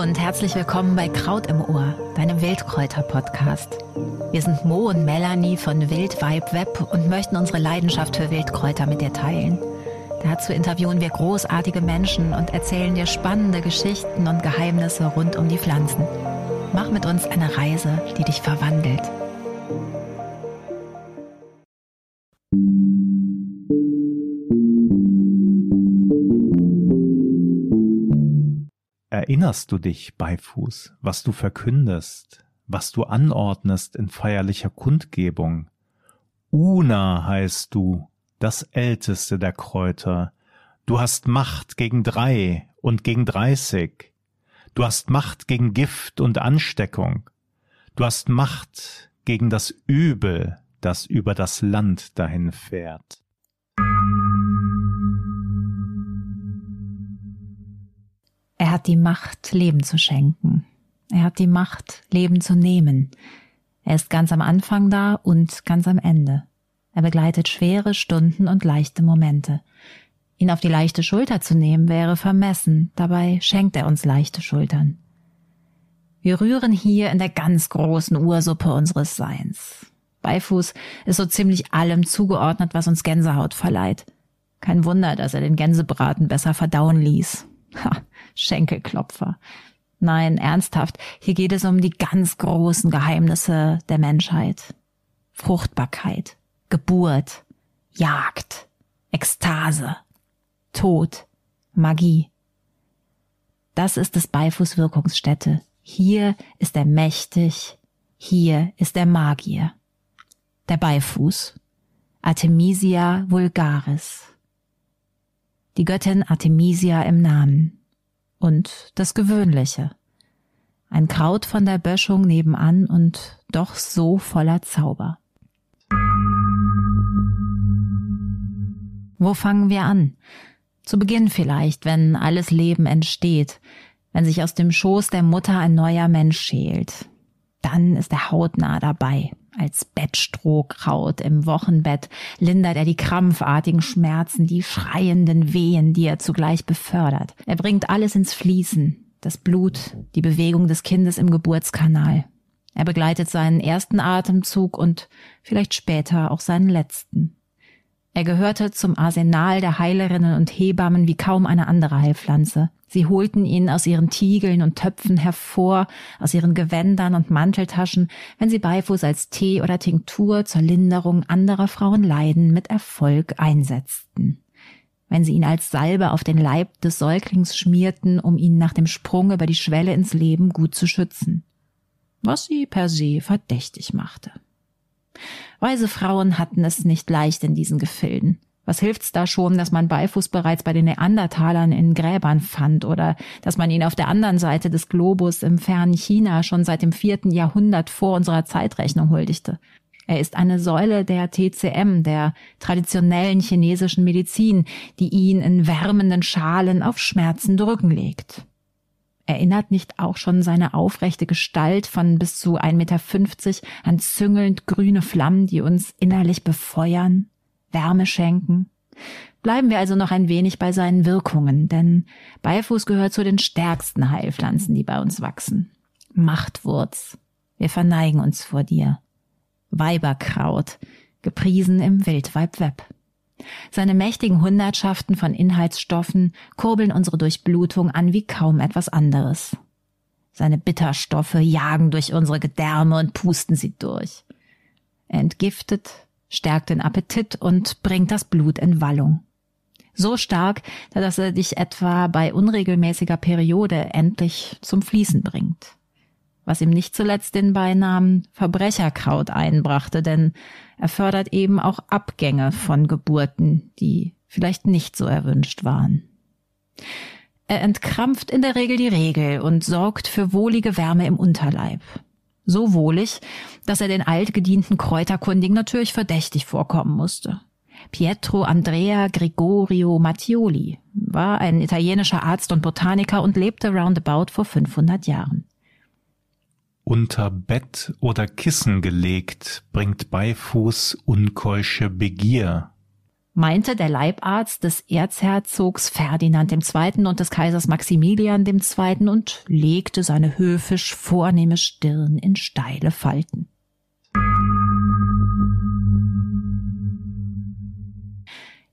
Hallo und herzlich willkommen bei Kraut im Ohr, deinem Wildkräuter-Podcast. Wir sind Mo und Melanie von Wildvibe Web und möchten unsere Leidenschaft für Wildkräuter mit dir teilen. Dazu interviewen wir großartige Menschen und erzählen dir spannende Geschichten und Geheimnisse rund um die Pflanzen. Mach mit uns eine Reise, die dich verwandelt. Erinnerst du dich, Beifuß, was du verkündest, was du anordnest in feierlicher Kundgebung? Una heißt du, das älteste der Kräuter. Du hast Macht gegen 3 und gegen 30. Du hast Macht gegen Gift und Ansteckung. Du hast Macht gegen das Übel, das über das Land dahin fährt. Er hat die Macht, Leben zu schenken. Er hat die Macht, Leben zu nehmen. Er ist ganz am Anfang da und ganz am Ende. Er begleitet schwere Stunden und leichte Momente. Ihn auf die leichte Schulter zu nehmen, wäre vermessen. Dabei schenkt er uns leichte Schultern. Wir rühren hier in der ganz großen Ursuppe unseres Seins. Beifuß ist so ziemlich allem zugeordnet, was uns Gänsehaut verleiht. Kein Wunder, dass er den Gänsebraten besser verdauen ließ. Ha, Schenkelklopfer. Nein, ernsthaft, hier geht es um die ganz großen Geheimnisse der Menschheit. Fruchtbarkeit, Geburt, Jagd, Ekstase, Tod, Magie. Das ist des Beifuß Wirkungsstätte. Hier ist er mächtig, hier ist er Magier. Der Beifuß, Artemisia vulgaris. Die Göttin Artemisia im Namen. Und das Gewöhnliche. Ein Kraut von der Böschung nebenan und doch so voller Zauber. Wo fangen wir an? Zu Beginn vielleicht, wenn alles Leben entsteht, wenn sich aus dem Schoß der Mutter ein neuer Mensch schält. Dann ist er hautnah dabei. Als Bettstrohkraut im Wochenbett lindert er die krampfartigen Schmerzen, die schreienden Wehen, die er zugleich befördert. Er bringt alles ins Fließen, das Blut, die Bewegung des Kindes im Geburtskanal. Er begleitet seinen ersten Atemzug und vielleicht später auch seinen letzten. Er gehörte zum Arsenal der Heilerinnen und Hebammen wie kaum eine andere Heilpflanze. Sie holten ihn aus ihren Tiegeln und Töpfen hervor, aus ihren Gewändern und Manteltaschen, wenn sie Beifuß als Tee oder Tinktur zur Linderung anderer Frauenleiden mit Erfolg einsetzten. Wenn sie ihn als Salbe auf den Leib des Säuglings schmierten, um ihn nach dem Sprung über die Schwelle ins Leben gut zu schützen. Was sie per se verdächtig machte. Weise Frauen hatten es nicht leicht in diesen Gefilden. Was hilft's da schon, dass man Beifuß bereits bei den Neandertalern in Gräbern fand oder dass man ihn auf der anderen Seite des Globus im fernen China schon seit dem 4. Jahrhundert vor unserer Zeitrechnung huldigte. Er ist eine Säule der TCM, der traditionellen chinesischen Medizin, die ihn in wärmenden Schalen auf schmerzende Rücken legt. Erinnert nicht auch schon seine aufrechte Gestalt von bis zu 1,50 Meter an züngelnd grüne Flammen, die uns innerlich befeuern? Wärme schenken. Bleiben wir also noch ein wenig bei seinen Wirkungen, denn Beifuß gehört zu den stärksten Heilpflanzen, die bei uns wachsen. Machtwurz, wir verneigen uns vor dir. Weiberkraut, gepriesen im Wildvibe Web. Seine mächtigen Hundertschaften von Inhaltsstoffen kurbeln unsere Durchblutung an wie kaum etwas anderes. Seine Bitterstoffe jagen durch unsere Gedärme und pusten sie durch. Er entgiftet, stärkt den Appetit und bringt das Blut in Wallung. So stark, dass er dich etwa bei unregelmäßiger Periode endlich zum Fließen bringt. Was ihm nicht zuletzt den Beinamen Verbrecherkraut einbrachte, denn er fördert eben auch Abgänge von Geburten, die vielleicht nicht so erwünscht waren. Er entkrampft in der Regel die Regel und sorgt für wohlige Wärme im Unterleib. So wohlig, dass er den altgedienten Kräuterkundigen natürlich verdächtig vorkommen musste. Pietro Andrea Gregorio Mattioli war ein italienischer Arzt und Botaniker und lebte roundabout vor 500 Jahren. Unter Bett oder Kissen gelegt, bringt Beifuß unkeusche Begier. meinte der Leibarzt des Erzherzogs Ferdinand II. Und des Kaisers Maximilian II. Und legte seine höfisch vornehme Stirn in steile Falten.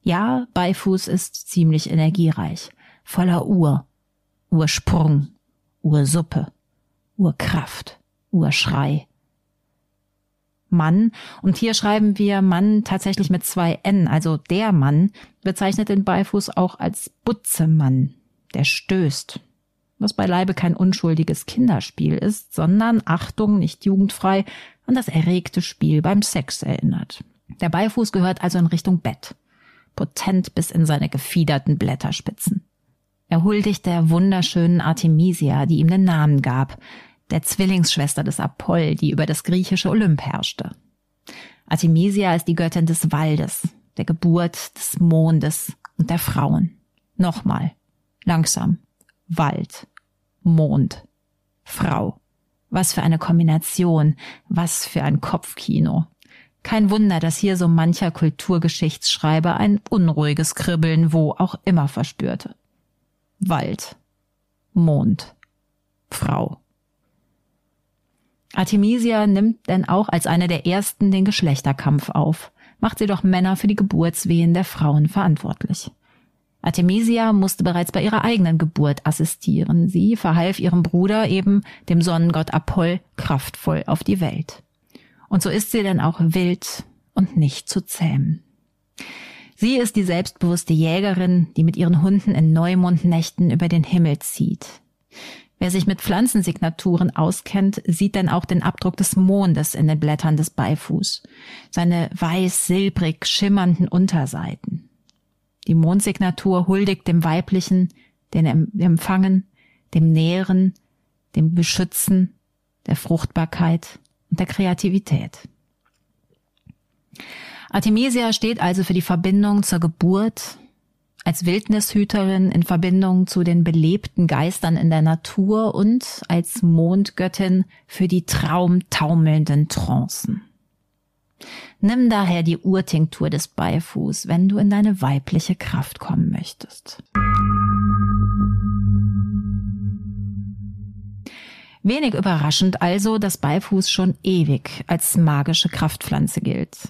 Ja, Beifuß ist ziemlich energiereich, voller Ur, Ursprung, Ursuppe, Urkraft, Urschrei. Mann, und hier schreiben wir Mann tatsächlich mit 2 N, also der Mann, bezeichnet den Beifuß auch als Butzemann, der stößt. Was beileibe kein unschuldiges Kinderspiel ist, sondern, Achtung, nicht jugendfrei, an das erregte Spiel beim Sex erinnert. Der Beifuß gehört also in Richtung Bett. Potent bis in seine gefiederten Blätterspitzen. Er huldigt der wunderschönen Artemisia, die ihm den Namen gab, der Zwillingsschwester des Apoll, die über das griechische Olymp herrschte. Artemisia ist die Göttin des Waldes, der Geburt, des Mondes und der Frauen. Nochmal, langsam, Wald, Mond, Frau. Was für eine Kombination, was für ein Kopfkino. Kein Wunder, dass hier so mancher Kulturgeschichtsschreiber ein unruhiges Kribbeln wo auch immer verspürte. Wald, Mond, Frau. Artemisia nimmt denn auch als eine der ersten den Geschlechterkampf auf, macht sie doch Männer für die Geburtswehen der Frauen verantwortlich. Artemisia musste bereits bei ihrer eigenen Geburt assistieren. Sie verhalf ihrem Bruder, eben dem Sonnengott Apoll, kraftvoll auf die Welt. Und so ist sie denn auch wild und nicht zu zähmen. Sie ist die selbstbewusste Jägerin, die mit ihren Hunden in Neumondnächten über den Himmel zieht. Wer sich mit Pflanzensignaturen auskennt, sieht dann auch den Abdruck des Mondes in den Blättern des Beifuß, seine weiß-silbrig schimmernden Unterseiten. Die Mondsignatur huldigt dem Weiblichen, dem Empfangen, dem Nähren, dem Beschützen, der Fruchtbarkeit und der Kreativität. Artemisia steht also für die Verbindung zur Geburt, als Wildnishüterin in Verbindung zu den belebten Geistern in der Natur und als Mondgöttin für die traumtaumelnden Trancen. Nimm daher die Urtinktur des Beifuß, wenn du in deine weibliche Kraft kommen möchtest. Wenig überraschend also, dass Beifuß schon ewig als magische Kraftpflanze gilt.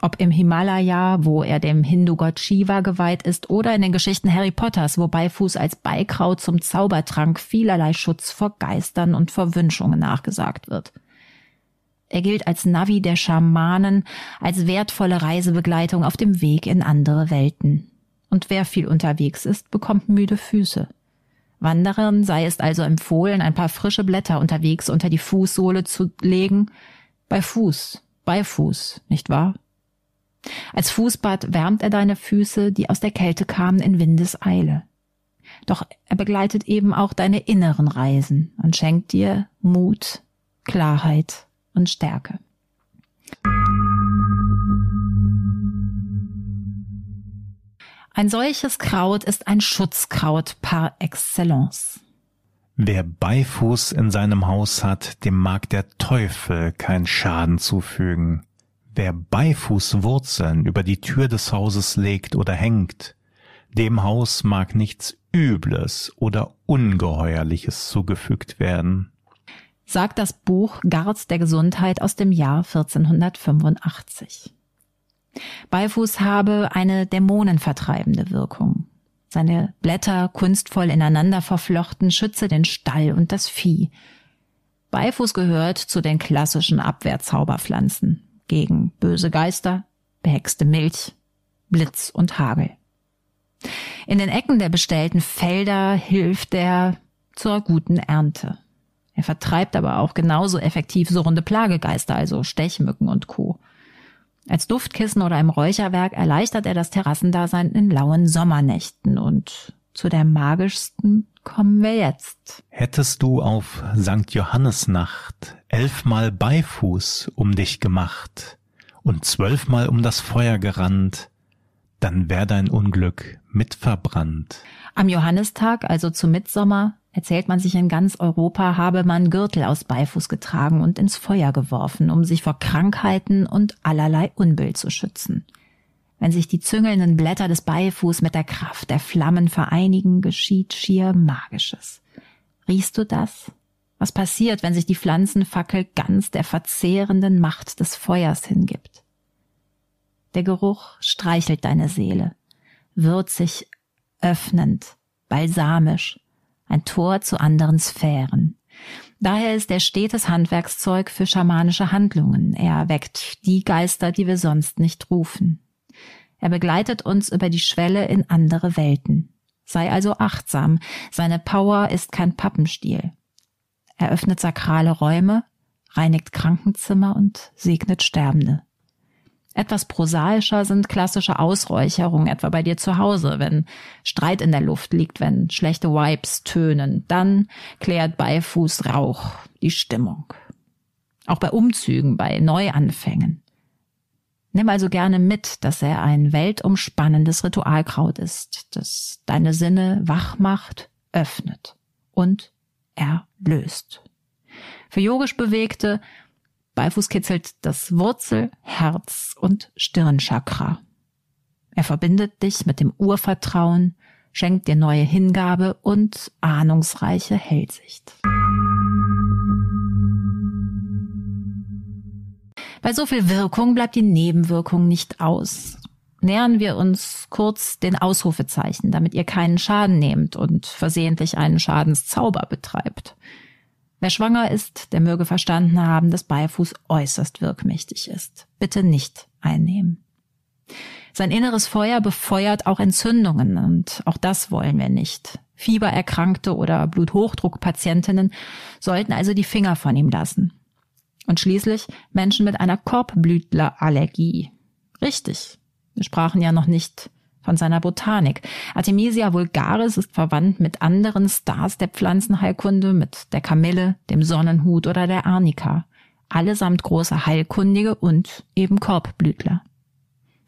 Ob im Himalaya, wo er dem Hindu-Gott Shiva geweiht ist, oder in den Geschichten Harry Potters, wo Beifuß als Beikraut zum Zaubertrank vielerlei Schutz vor Geistern und Verwünschungen nachgesagt wird. Er gilt als Navi der Schamanen, als wertvolle Reisebegleitung auf dem Weg in andere Welten. Und wer viel unterwegs ist, bekommt müde Füße. Wanderern sei es also empfohlen, ein paar frische Blätter unterwegs unter die Fußsohle zu legen. Bei Fuß, nicht wahr? Als Fußbad wärmt er deine Füße, die aus der Kälte kamen, in Windeseile. Doch er begleitet eben auch deine inneren Reisen und schenkt dir Mut, Klarheit und Stärke. Ein solches Kraut ist ein Schutzkraut par excellence. Wer Beifuß in seinem Haus hat, dem mag der Teufel keinen Schaden zufügen. Wer Beifußwurzeln über die Tür des Hauses legt oder hängt, dem Haus mag nichts Übles oder Ungeheuerliches zugefügt werden. Sagt das Buch Garz der Gesundheit aus dem Jahr 1485. Beifuß habe eine dämonenvertreibende Wirkung. Seine Blätter, kunstvoll ineinander verflochten, schütze den Stall und das Vieh. Beifuß gehört zu den klassischen Abwehrzauberpflanzen gegen böse Geister, behexte Milch, Blitz und Hagel. In den Ecken der bestellten Felder hilft er zur guten Ernte. Er vertreibt aber auch genauso effektiv surrende Plagegeister, also Stechmücken und Co. Als Duftkissen oder im Räucherwerk erleichtert er das Terrassendasein in lauen Sommernächten. Und zu der magischsten kommen wir jetzt. Hättest du auf St. Johannisnacht 11-mal Beifuß um dich gemacht und 12-mal um das Feuer gerannt, dann wär dein Unglück mitverbrannt. Am Johannistag, also zu Mittsommer, erzählt man sich, in ganz Europa habe man Gürtel aus Beifuß getragen und ins Feuer geworfen, um sich vor Krankheiten und allerlei Unbill zu schützen. Wenn sich die züngelnden Blätter des Beifuß mit der Kraft der Flammen vereinigen, geschieht schier Magisches. Riechst du das? Was passiert, wenn sich die Pflanzenfackel ganz der verzehrenden Macht des Feuers hingibt? Der Geruch streichelt deine Seele, würzig, öffnend, balsamisch, ein Tor zu anderen Sphären. Daher ist er stetes Handwerkszeug für schamanische Handlungen. Er weckt die Geister, die wir sonst nicht rufen. Er begleitet uns über die Schwelle in andere Welten. Sei also achtsam, seine Power ist kein Pappenstiel. Er öffnet sakrale Räume, reinigt Krankenzimmer und segnet Sterbende. Etwas prosaischer sind klassische Ausräucherungen, etwa bei dir zu Hause, wenn Streit in der Luft liegt, wenn schlechte Vibes tönen. Dann klärt Beifuß Rauch die Stimmung. Auch bei Umzügen, bei Neuanfängen. Nimm also gerne mit, dass er ein weltumspannendes Ritualkraut ist, das deine Sinne wach macht, öffnet und erlöst. Für yogisch Bewegte, Beifuß kitzelt das Wurzel-, Herz- und Stirnchakra. Er verbindet dich mit dem Urvertrauen, schenkt dir neue Hingabe und ahnungsreiche Hellsicht. Bei so viel Wirkung bleibt die Nebenwirkung nicht aus. Nähern wir uns kurz den Ausrufezeichen, damit ihr keinen Schaden nehmt und versehentlich einen Schadenszauber betreibt. Wer schwanger ist, der möge verstanden haben, dass Beifuß äußerst wirkmächtig ist. Bitte nicht einnehmen. Sein inneres Feuer befeuert auch Entzündungen und auch das wollen wir nicht. Fiebererkrankte oder Bluthochdruckpatientinnen sollten also die Finger von ihm lassen. Und schließlich Menschen mit einer Korbblütlerallergie. Richtig, wir sprachen ja noch nicht von seiner Botanik. Artemisia vulgaris ist verwandt mit anderen Stars der Pflanzenheilkunde, mit der Kamille, dem Sonnenhut oder der Arnika. Allesamt große Heilkundige und eben Korbblütler.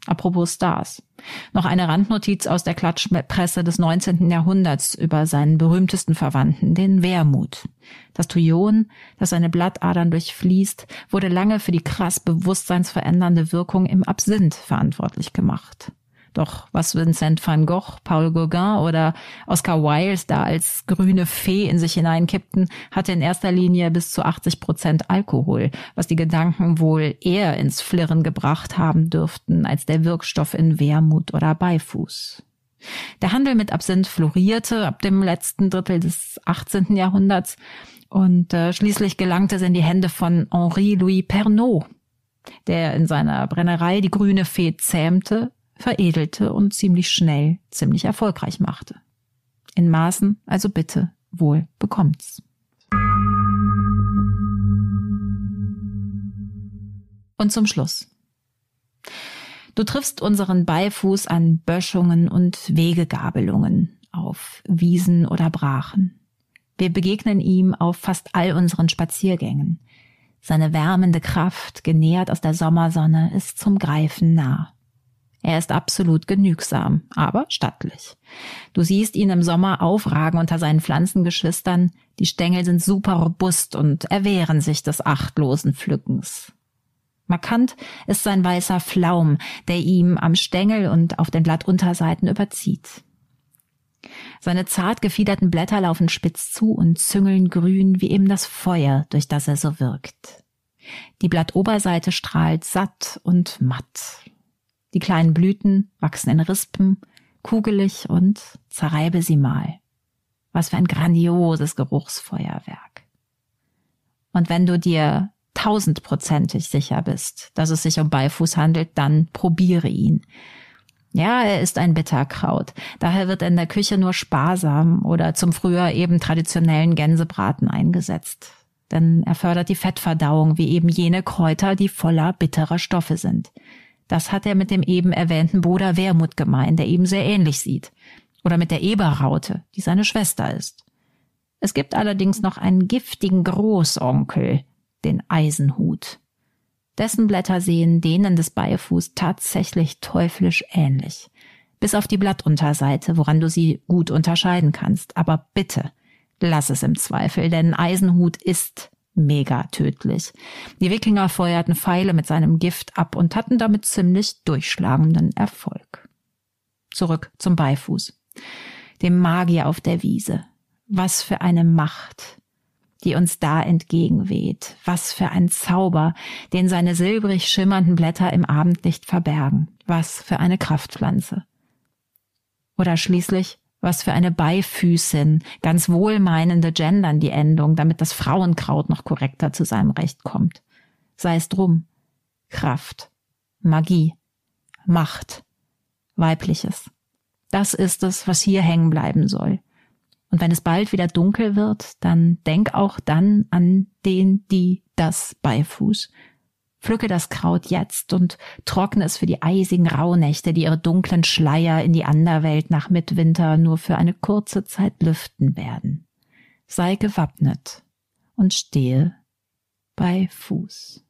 Apropos Stars. Noch eine Randnotiz aus der Klatschpresse des 19. Jahrhunderts über seinen berühmtesten Verwandten, den Wermut. Das Thujon, das seine Blattadern durchfließt, wurde lange für die krass bewusstseinsverändernde Wirkung im Absinth verantwortlich gemacht. Doch was Vincent van Gogh, Paul Gauguin oder Oscar Wilde da als grüne Fee in sich hineinkippten, hatte in erster Linie bis zu 80% Alkohol, was die Gedanken wohl eher ins Flirren gebracht haben dürften als der Wirkstoff in Wermut oder Beifuß. Der Handel mit Absinth florierte ab dem letzten Drittel des 18. Jahrhunderts und schließlich gelangte es in die Hände von Henri-Louis Pernod, der in seiner Brennerei die grüne Fee zähmte, veredelte und ziemlich schnell, ziemlich erfolgreich machte. In Maßen, also bitte, wohl bekommt's. Und zum Schluss. Du triffst unseren Beifuß an Böschungen und Wegegabelungen, auf Wiesen oder Brachen. Wir begegnen ihm auf fast all unseren Spaziergängen. Seine wärmende Kraft, genährt aus der Sommersonne, ist zum Greifen nah. Er ist absolut genügsam, aber stattlich. Du siehst ihn im Sommer aufragen unter seinen Pflanzengeschwistern. Die Stängel sind super robust und erwehren sich des achtlosen Pflückens. Markant ist sein weißer Flaum, der ihm am Stängel und auf den Blattunterseiten überzieht. Seine zart gefiederten Blätter laufen spitz zu und züngeln grün wie eben das Feuer, durch das er so wirkt. Die Blattoberseite strahlt satt und matt. Die kleinen Blüten wachsen in Rispen, kugelig, und zerreibe sie mal. Was für ein grandioses Geruchsfeuerwerk. Und wenn du dir 1000%ig sicher bist, dass es sich um Beifuß handelt, dann probiere ihn. Ja, er ist ein Bitterkraut, daher wird er in der Küche nur sparsam oder zum früher eben traditionellen Gänsebraten eingesetzt. Denn er fördert die Fettverdauung, wie eben jene Kräuter, die voller bitterer Stoffe sind. Das hat er mit dem eben erwähnten Bruder Wermut gemeint, der ihm sehr ähnlich sieht. Oder mit der Eberraute, die seine Schwester ist. Es gibt allerdings noch einen giftigen Großonkel, den Eisenhut. Dessen Blätter sehen denen des Beifuß tatsächlich teuflisch ähnlich. Bis auf die Blattunterseite, woran du sie gut unterscheiden kannst. Aber bitte, lass es im Zweifel, denn Eisenhut ist mega tödlich. Die Wikinger feuerten Pfeile mit seinem Gift ab und hatten damit ziemlich durchschlagenden Erfolg. Zurück zum Beifuß, dem Magier auf der Wiese. Was für eine Macht, die uns da entgegenweht. Was für ein Zauber, den seine silbrig schimmernden Blätter im Abendlicht verbergen. Was für eine Kraftpflanze. Oder schließlich, was für eine Beifüßin, ganz wohlmeinende gendern die Endung, damit das Frauenkraut noch korrekter zu seinem Recht kommt. Sei es drum. Kraft, Magie, Macht, Weibliches. Das ist es, was hier hängen bleiben soll. Und wenn es bald wieder dunkel wird, dann denk auch dann an den, die, das Beifuß. Pflücke das Kraut jetzt und trockne es für die eisigen Rauhnächte, die ihre dunklen Schleier in die Anderwelt nach Mittwinter nur für eine kurze Zeit lüften werden. Sei gewappnet und stehe bei Fuß.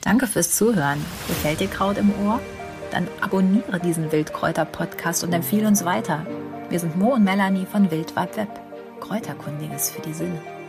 Danke fürs Zuhören. Gefällt dir Kraut im Ohr? Dann abonniere diesen Wildkräuter-Podcast und empfehle uns weiter. Wir sind Mo und Melanie von Wild Web, Kräuterkundiges für die Sinne.